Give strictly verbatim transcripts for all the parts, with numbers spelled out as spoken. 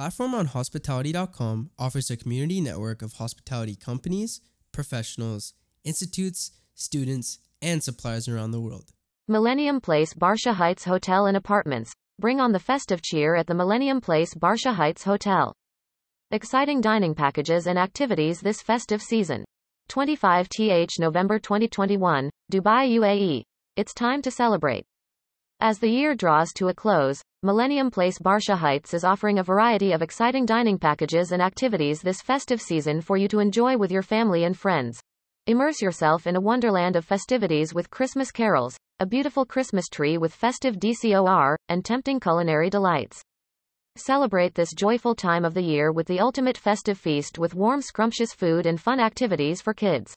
platform on hospitality dot com offers a community network of hospitality companies, professionals, institutes, students, and suppliers around the world. Millennium Place Barsha Heights Hotel and Apartments. Bring on the festive cheer at the Millennium Place Barsha Heights Hotel. Exciting dining packages and activities this festive season. the twenty-fifth of November twenty twenty-one, Dubai, U A E. It's time to celebrate. As the year draws to a close, Millennium Place Barsha Heights is offering a variety of exciting dining packages and activities this festive season for you to enjoy with your family and friends. Immerse yourself in a wonderland of festivities with Christmas carols, a beautiful Christmas tree with festive decor, and tempting culinary delights. Celebrate this joyful time of the year with the ultimate festive feast with warm, scrumptious food and fun activities for kids.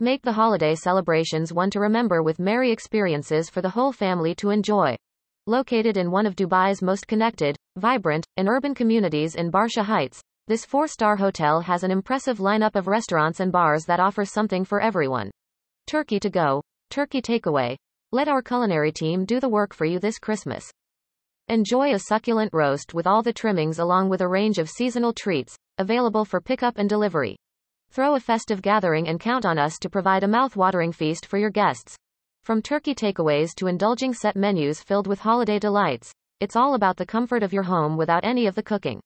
Make the holiday celebrations one to remember with merry experiences for the whole family to enjoy. Located in one of Dubai's most connected, vibrant, and urban communities in Barsha Heights, this four-star hotel has an impressive lineup of restaurants and bars that offer something for everyone. Turkey to go, turkey takeaway. Let our culinary team do the work for you this Christmas. Enjoy a succulent roast with all the trimmings along with a range of seasonal treats, available for pickup and delivery. Throw a festive gathering and count on us to provide a mouth-watering feast for your guests. From turkey takeaways to indulging set menus filled with holiday delights, it's all about the comfort of your home without any of the cooking.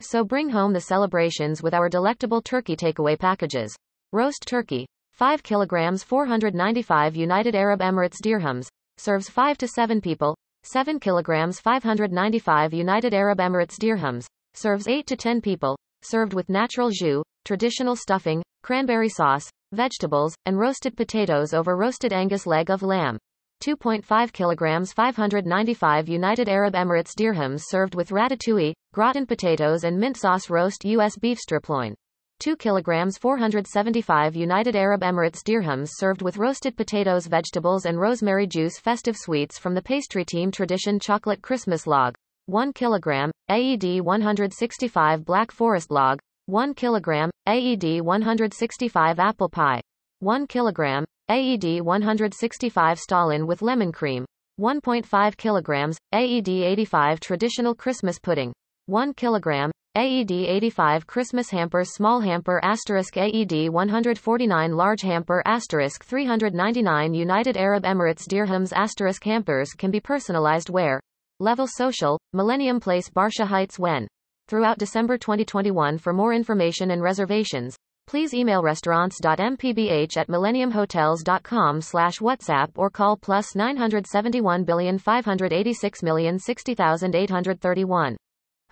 So bring home the celebrations with our delectable turkey takeaway packages. Roast turkey, five kilograms, four hundred ninety-five United Arab Emirates dirhams, serves five to seven people. seven kilograms, five hundred ninety-five United Arab Emirates dirhams, serves eight to ten people, served with natural jus, traditional stuffing, cranberry sauce, vegetables, and roasted potatoes over roasted Angus leg of lamb. two point five kilograms, five hundred ninety-five United Arab Emirates dirhams, served with ratatouille, gratin potatoes and mint sauce roast U S beef strip loin. two kilograms, four hundred seventy-five United Arab Emirates dirhams, served with roasted potatoes, vegetables and rosemary juice. Festive sweets from the pastry team. Tradition chocolate Christmas log, one kilogram, A E D one hundred sixty-five Black Forest log, one kilogram, A E D one hundred sixty-five apple pie, one kilogram, A E D one hundred sixty-five Stalin with lemon cream, one point five kilograms, A E D eighty-five traditional Christmas pudding, one kilogram, A E D eighty-five Christmas hampers. Small hamper asterisk A E D one hundred forty-nine large hamper asterisk three hundred ninety-nine United Arab Emirates dirhams asterisk hampers can be personalized where? Level social, Millennium Place Barsha Heights when? Throughout December twenty twenty-one. For more information and reservations, please email restaurants dot m p b h at millennium hotels dot com slash WhatsApp or call plus nine seven one five eight six zero six zero eight zero eight three one.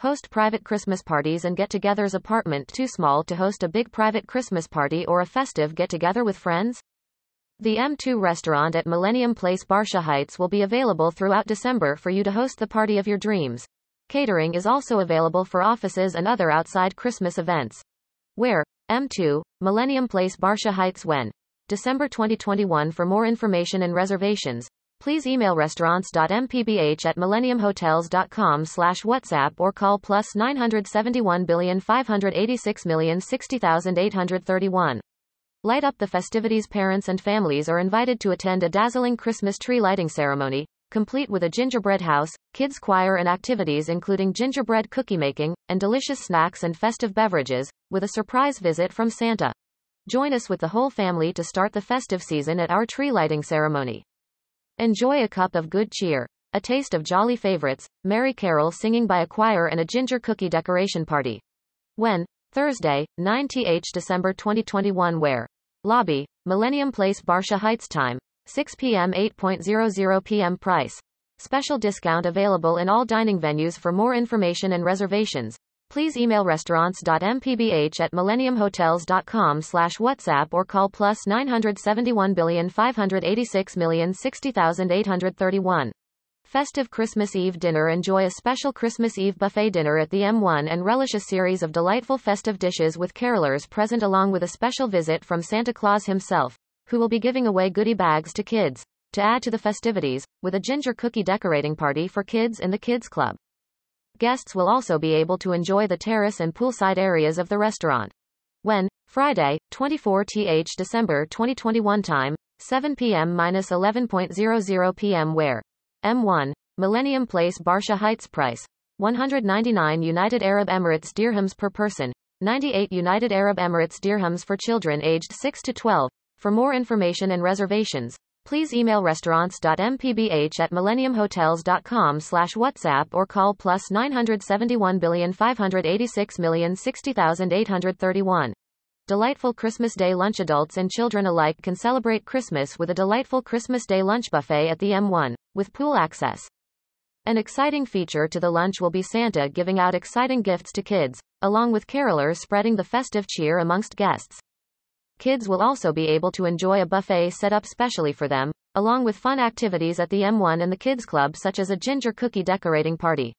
Host private Christmas parties and get-togethers. Apartment too small to host a big private Christmas party or a festive get-together with friends? The M two restaurant at Millennium Place Barsha Heights will be available throughout December for you to host the party of your dreams. Catering is also available for offices and other outside Christmas events. Where? M two, Millennium Place Barsha Heights when? December twenty twenty-one. For more information and reservations, please email restaurants dot m p b h at millennium hotels dot com slash WhatsApp or call plus nine seven one five eight six zero six zero eight zero eight three one. Light up the festivities. Parents and families are invited to attend a dazzling Christmas tree lighting ceremony, complete with a gingerbread house, kids' choir and activities including gingerbread cookie making, and delicious snacks and festive beverages, with a surprise visit from Santa. Join us with the whole family to start the festive season at our tree lighting ceremony. Enjoy a cup of good cheer, a taste of jolly favorites, merry carol singing by a choir and a ginger cookie decoration party. When? Thursday, the ninth of December twenty twenty-one. Where? Lobby, Millennium Place Barsha Heights. Time, six p m eight p m Price. Special discount available in all dining venues. For more information and reservations, please email restaurants dot m p b h at millennium hotels dot com slash WhatsApp or call plus nine seven one five eight six zero six zero eight three one. Festive Christmas Eve dinner. Enjoy a special Christmas Eve buffet dinner at the M one and relish a series of delightful festive dishes with carolers present along with a special visit from Santa Claus himself, who will be giving away goodie bags to kids, to add to the festivities, with a ginger cookie decorating party for kids in the Kids Club. Guests will also be able to enjoy the terrace and poolside areas of the restaurant. When? Friday, the twenty-fourth of December twenty twenty-one. Time, seven p m to eleven p m Where? M one, Millennium Place Barsha Heights. Price, one hundred ninety-nine United Arab Emirates dirhams per person, ninety-eight United Arab Emirates dirhams for children aged six to twelve. For more information and reservations, please email restaurants dot m p b h at millennium hotels dot com slash WhatsApp or call plus nine seven one five eight six zero six zero eight three one. Delightful Christmas Day lunch. Adults and children alike can celebrate Christmas with a delightful Christmas Day lunch buffet at the M one, with pool access. An exciting feature to the lunch will be Santa giving out exciting gifts to kids, along with carolers spreading the festive cheer amongst guests. Kids will also be able to enjoy a buffet set up specially for them, along with fun activities at the M one and the Kids Club, such as a ginger cookie decorating party.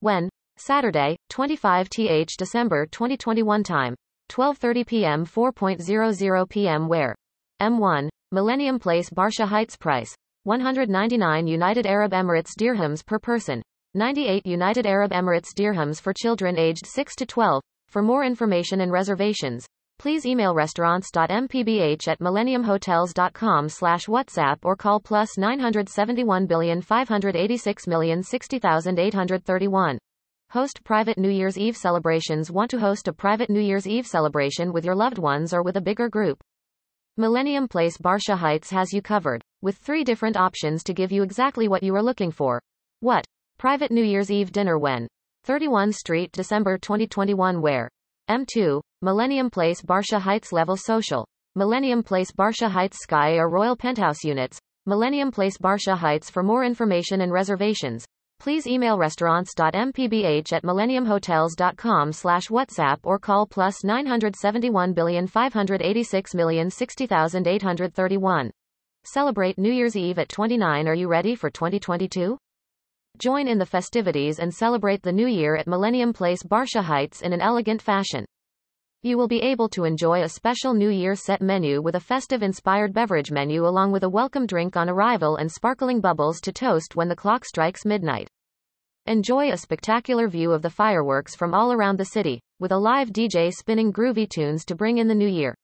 When? Saturday, the twenty-fifth of December twenty twenty-one. Time, twelve thirty p m four p m Where? M one, Millennium Place Barsha Heights. Price, one hundred ninety-nine United Arab Emirates dirhams per person, ninety-eight United Arab Emirates dirhams for children aged six to twelve. For more information and reservations, please email restaurants dot m p b h at millennium hotels dot com slash WhatsApp or call plus nine seven one five eight six zero six zero eight three one. Host private New Year's Eve celebrations. Want to host a private New Year's Eve celebration with your loved ones or with a bigger group? Millennium Place Barsha Heights has you covered, with three different options to give you exactly what you are looking for. What? Private New Year's Eve dinner. When? thirty-first Street, December twenty twenty-one. Where? M two, Millennium Place Barsha Heights. Level social, Millennium Place Barsha Heights Sky or Royal Penthouse Units, Millennium Place Barsha Heights. For more information and reservations, please email restaurants dot m p b h at millennium hotels dot com slash WhatsApp or call plus nine seven one five eight six zero six zero eight three one. Celebrate New Year's Eve at twenty-nine. Are you ready for twenty twenty-two? Join in the festivities and celebrate the new year at Millennium Place Barsha Heights in an elegant fashion. You will be able to enjoy a special New Year set menu with a festive-inspired beverage menu along with a welcome drink on arrival and sparkling bubbles to toast when the clock strikes midnight. Enjoy a spectacular view of the fireworks from all around the city, with a live D J spinning groovy tunes to bring in the new year.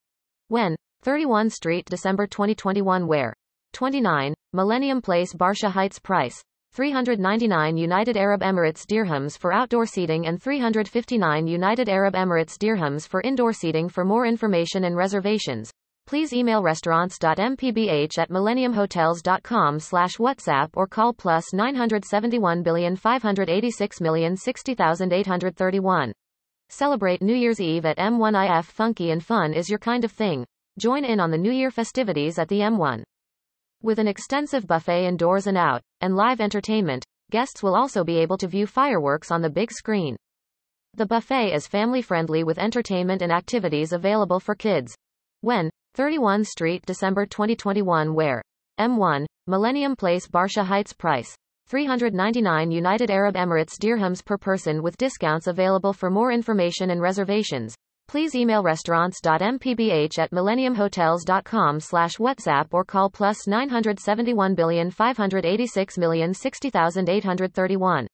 When? thirty-first Street, December twenty twenty-one. Where? twenty-nine, Millennium Place Barsha Heights. Price, three hundred ninety-nine United Arab Emirates dirhams for outdoor seating and three hundred fifty-nine United Arab Emirates dirhams for indoor seating. For more information and reservations, please email restaurants dot m p b h at millennium hotels dot com slash WhatsApp or call plus nine seven one five eight six zero six zero eight three one. Celebrate New Year's Eve at M one. If funky and fun is your kind of thing, join in on the New Year festivities at the M one. With an extensive buffet indoors and out, and live entertainment, guests will also be able to view fireworks on the big screen. The buffet is family-friendly with entertainment and activities available for kids. When? thirty-first Street, December twenty twenty-one. Where? M one, Millennium Place Barsha Heights. Price, three hundred ninety-nine United Arab Emirates dirhams per person with discounts available. For more information and reservations, please email restaurants dot m p b h at millennium hotels dot com slash WhatsApp or call plus nine seven one five eight six zero six zero eight three one.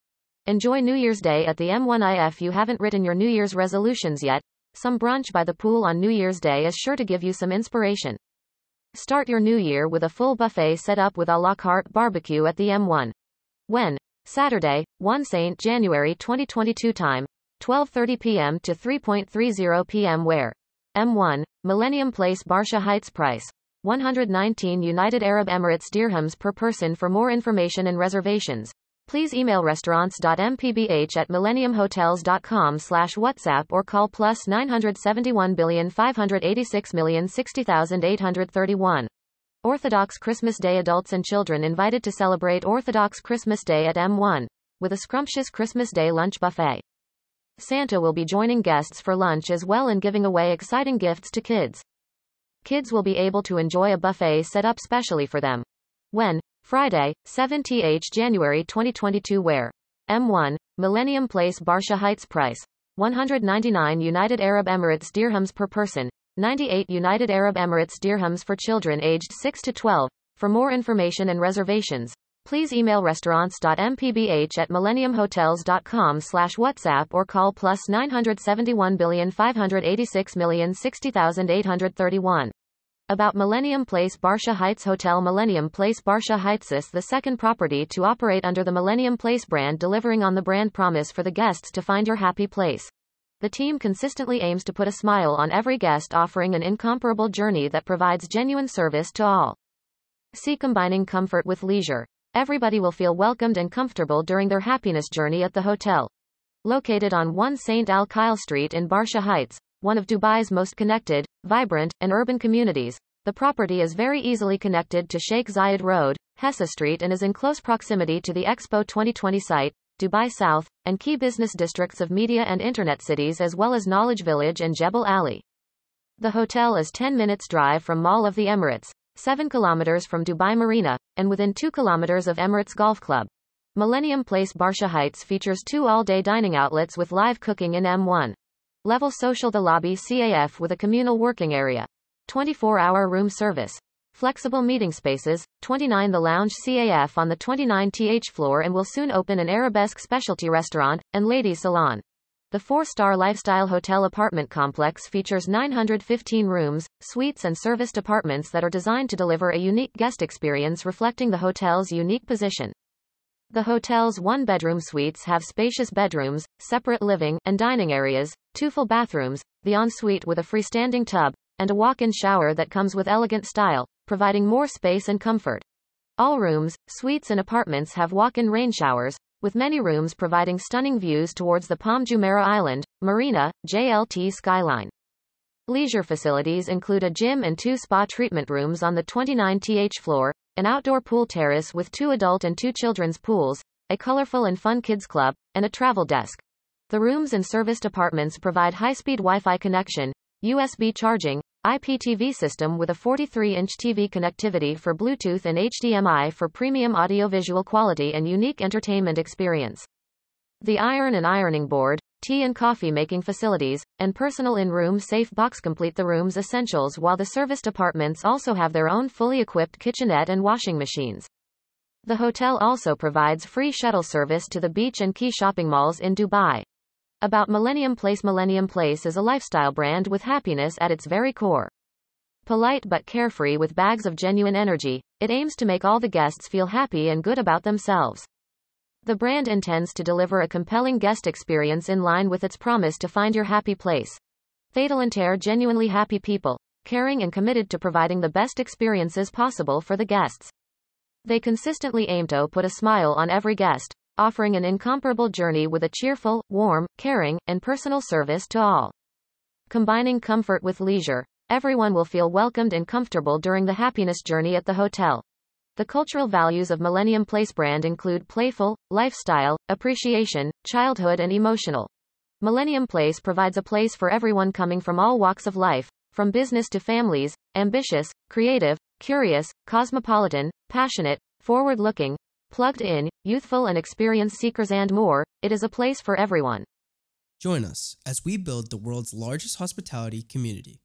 Enjoy New Year's Day at the M one. If you haven't written your New Year's resolutions yet, some brunch by the pool on New Year's Day is sure to give you some inspiration. Start your new year with a full buffet set up with a la carte barbecue at the M one. When? Saturday, the first of January twenty twenty-two. Time, twelve thirty p m to three thirty p m Where? M one, Millennium Place Barsha Heights. Price, one hundred nineteen United Arab Emirates dirhams per person. For more information and reservations, please email restaurants dot m p b h at millennium hotels dot com slash WhatsApp or call plus nine seven one five eight six zero six zero eight three one. Orthodox Christmas Day. Adults and children invited to celebrate Orthodox Christmas Day at M one, with a scrumptious Christmas Day lunch buffet. Santa will be joining guests for lunch as well and giving away exciting gifts to kids. Kids will be able to enjoy a buffet set up specially for them. When? Friday, the seventeenth of January twenty twenty-two. Where? M one, Millennium Place Barsha Heights. Price, one hundred ninety-nine United Arab Emirates dirhams per person, ninety-eight United Arab Emirates dirhams for children aged six to twelve. For more information and reservations, please email restaurants dot m p b h at millennium hotels dot com slash WhatsApp or call plus nine seven one five eight six zero six zero eight three one. About Millennium Place Barsha Heights Hotel. Millennium Place Barsha Heights is the second property to operate under the Millennium Place brand, delivering on the brand promise for the guests to find your happy place. The team consistently aims to put a smile on every guest, offering an incomparable journey that provides genuine service to all. See combining comfort with leisure. Everybody will feel welcomed and comfortable during their happiness journey at the hotel. Located on one Saint Al Khail Street in Barsha Heights, one of Dubai's most connected, vibrant, and urban communities, the property is very easily connected to Sheikh Zayed Road, Hessa Street, and is in close proximity to the Expo twenty twenty site, Dubai South, and key business districts of media and internet cities, as well as Knowledge Village and Jebel Ali. The hotel is ten minutes drive from Mall of the Emirates, seven kilometers from Dubai Marina, and within two kilometers of Emirates Golf Club. Millennium Place Barsha Heights features two all-day dining outlets with live cooking in M one. Level social. The lobby C A F with a communal working area, twenty-four hour room service, flexible meeting spaces. twenty-nine. The lounge C A F on the twenty-ninth floor and will soon open an Arabesque specialty restaurant and ladies salon. The four-star lifestyle hotel apartment complex features nine hundred fifteen rooms, suites, and serviced apartments that are designed to deliver a unique guest experience reflecting the hotel's unique position. The hotel's one-bedroom suites have spacious bedrooms, separate living and dining areas, two full bathrooms, the ensuite with a freestanding tub, and a walk-in shower that comes with elegant style, providing more space and comfort. All rooms, suites, and apartments have walk-in rain showers, with many rooms providing stunning views towards the Palm Jumeirah Island, Marina, J L T skyline. Leisure facilities include a gym and two spa treatment rooms on the twenty-ninth floor, an outdoor pool terrace with two adult and two children's pools, a colorful and fun kids club, and a travel desk. The rooms and serviced apartments provide high-speed Wi-Fi connection, U S B charging, I P T V system with a forty-three inch T V connectivity for Bluetooth and H D M I for premium audiovisual quality and unique entertainment experience. The iron and ironing board, tea and coffee making facilities, and personal in-room safe box complete the room's essentials, while the serviced apartments also have their own fully equipped kitchenette and washing machines. The hotel also provides free shuttle service to the beach and key shopping malls in Dubai. About Millennium Place. Millennium Place is a lifestyle brand with happiness at its very core. Polite but carefree with bags of genuine energy, it aims to make all the guests feel happy and good about themselves. The brand intends to deliver a compelling guest experience in line with its promise to find your happy place. Fatal Inter, genuinely happy people, caring and committed to providing the best experiences possible for the guests. They consistently aim to put a smile on every guest, offering an incomparable journey with a cheerful, warm, caring, and personal service to all. Combining comfort with leisure, everyone will feel welcomed and comfortable during the happiness journey at the hotel. The cultural values of Millennium Place brand include playful, lifestyle, appreciation, childhood, and emotional. Millennium Place provides a place for everyone coming from all walks of life, from business to families, ambitious, creative, curious, cosmopolitan, passionate, forward-looking, plugged-in, youthful, and experience seekers and more. It is a place for everyone. Join us as we build the world's largest hospitality community.